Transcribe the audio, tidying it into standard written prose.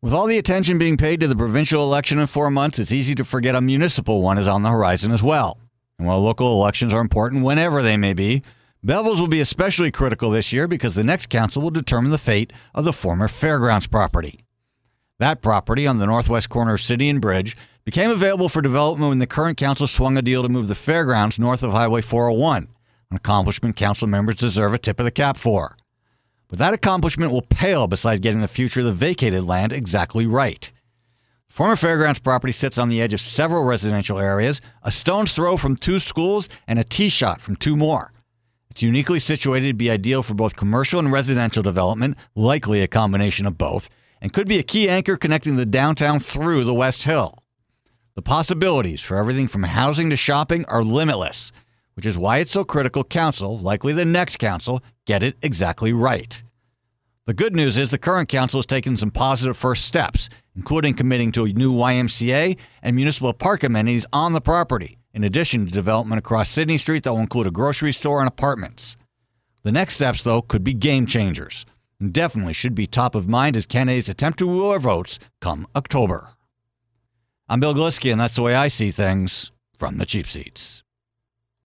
With all the attention being paid to the provincial election in 4 months, it's easy to forget a municipal one is on the horizon as well. And while local elections are important whenever they may be, Belleville's will be especially critical this year because the next council will determine the fate of the former fairgrounds property. That property on the northwest corner of City and Bridge became available for development when the current council swung a deal to move the fairgrounds north of Highway 401, an accomplishment council members deserve a tip of the cap for. But that accomplishment will pale beside getting the future of the vacated land exactly right. The former fairgrounds property sits on the edge of several residential areas, a stone's throw from 2 schools, and a tee shot from 2 more. It's uniquely situated to be ideal for both commercial and residential development, likely a combination of both, and could be a key anchor connecting the downtown through the West Hill. The possibilities for everything from housing to shopping are limitless, which is why it's so critical council, likely the next council, get it exactly right. The good news is the current council has taken some positive first steps, including committing to a new YMCA and municipal park amenities on the property, in addition to development across Sydney Street that will include a grocery store and apartments. The next steps, though, could be game changers, and definitely should be top of mind as candidates attempt to woo our votes come October. I'm Bill Glisky, and that's the way I see things from the cheap seats.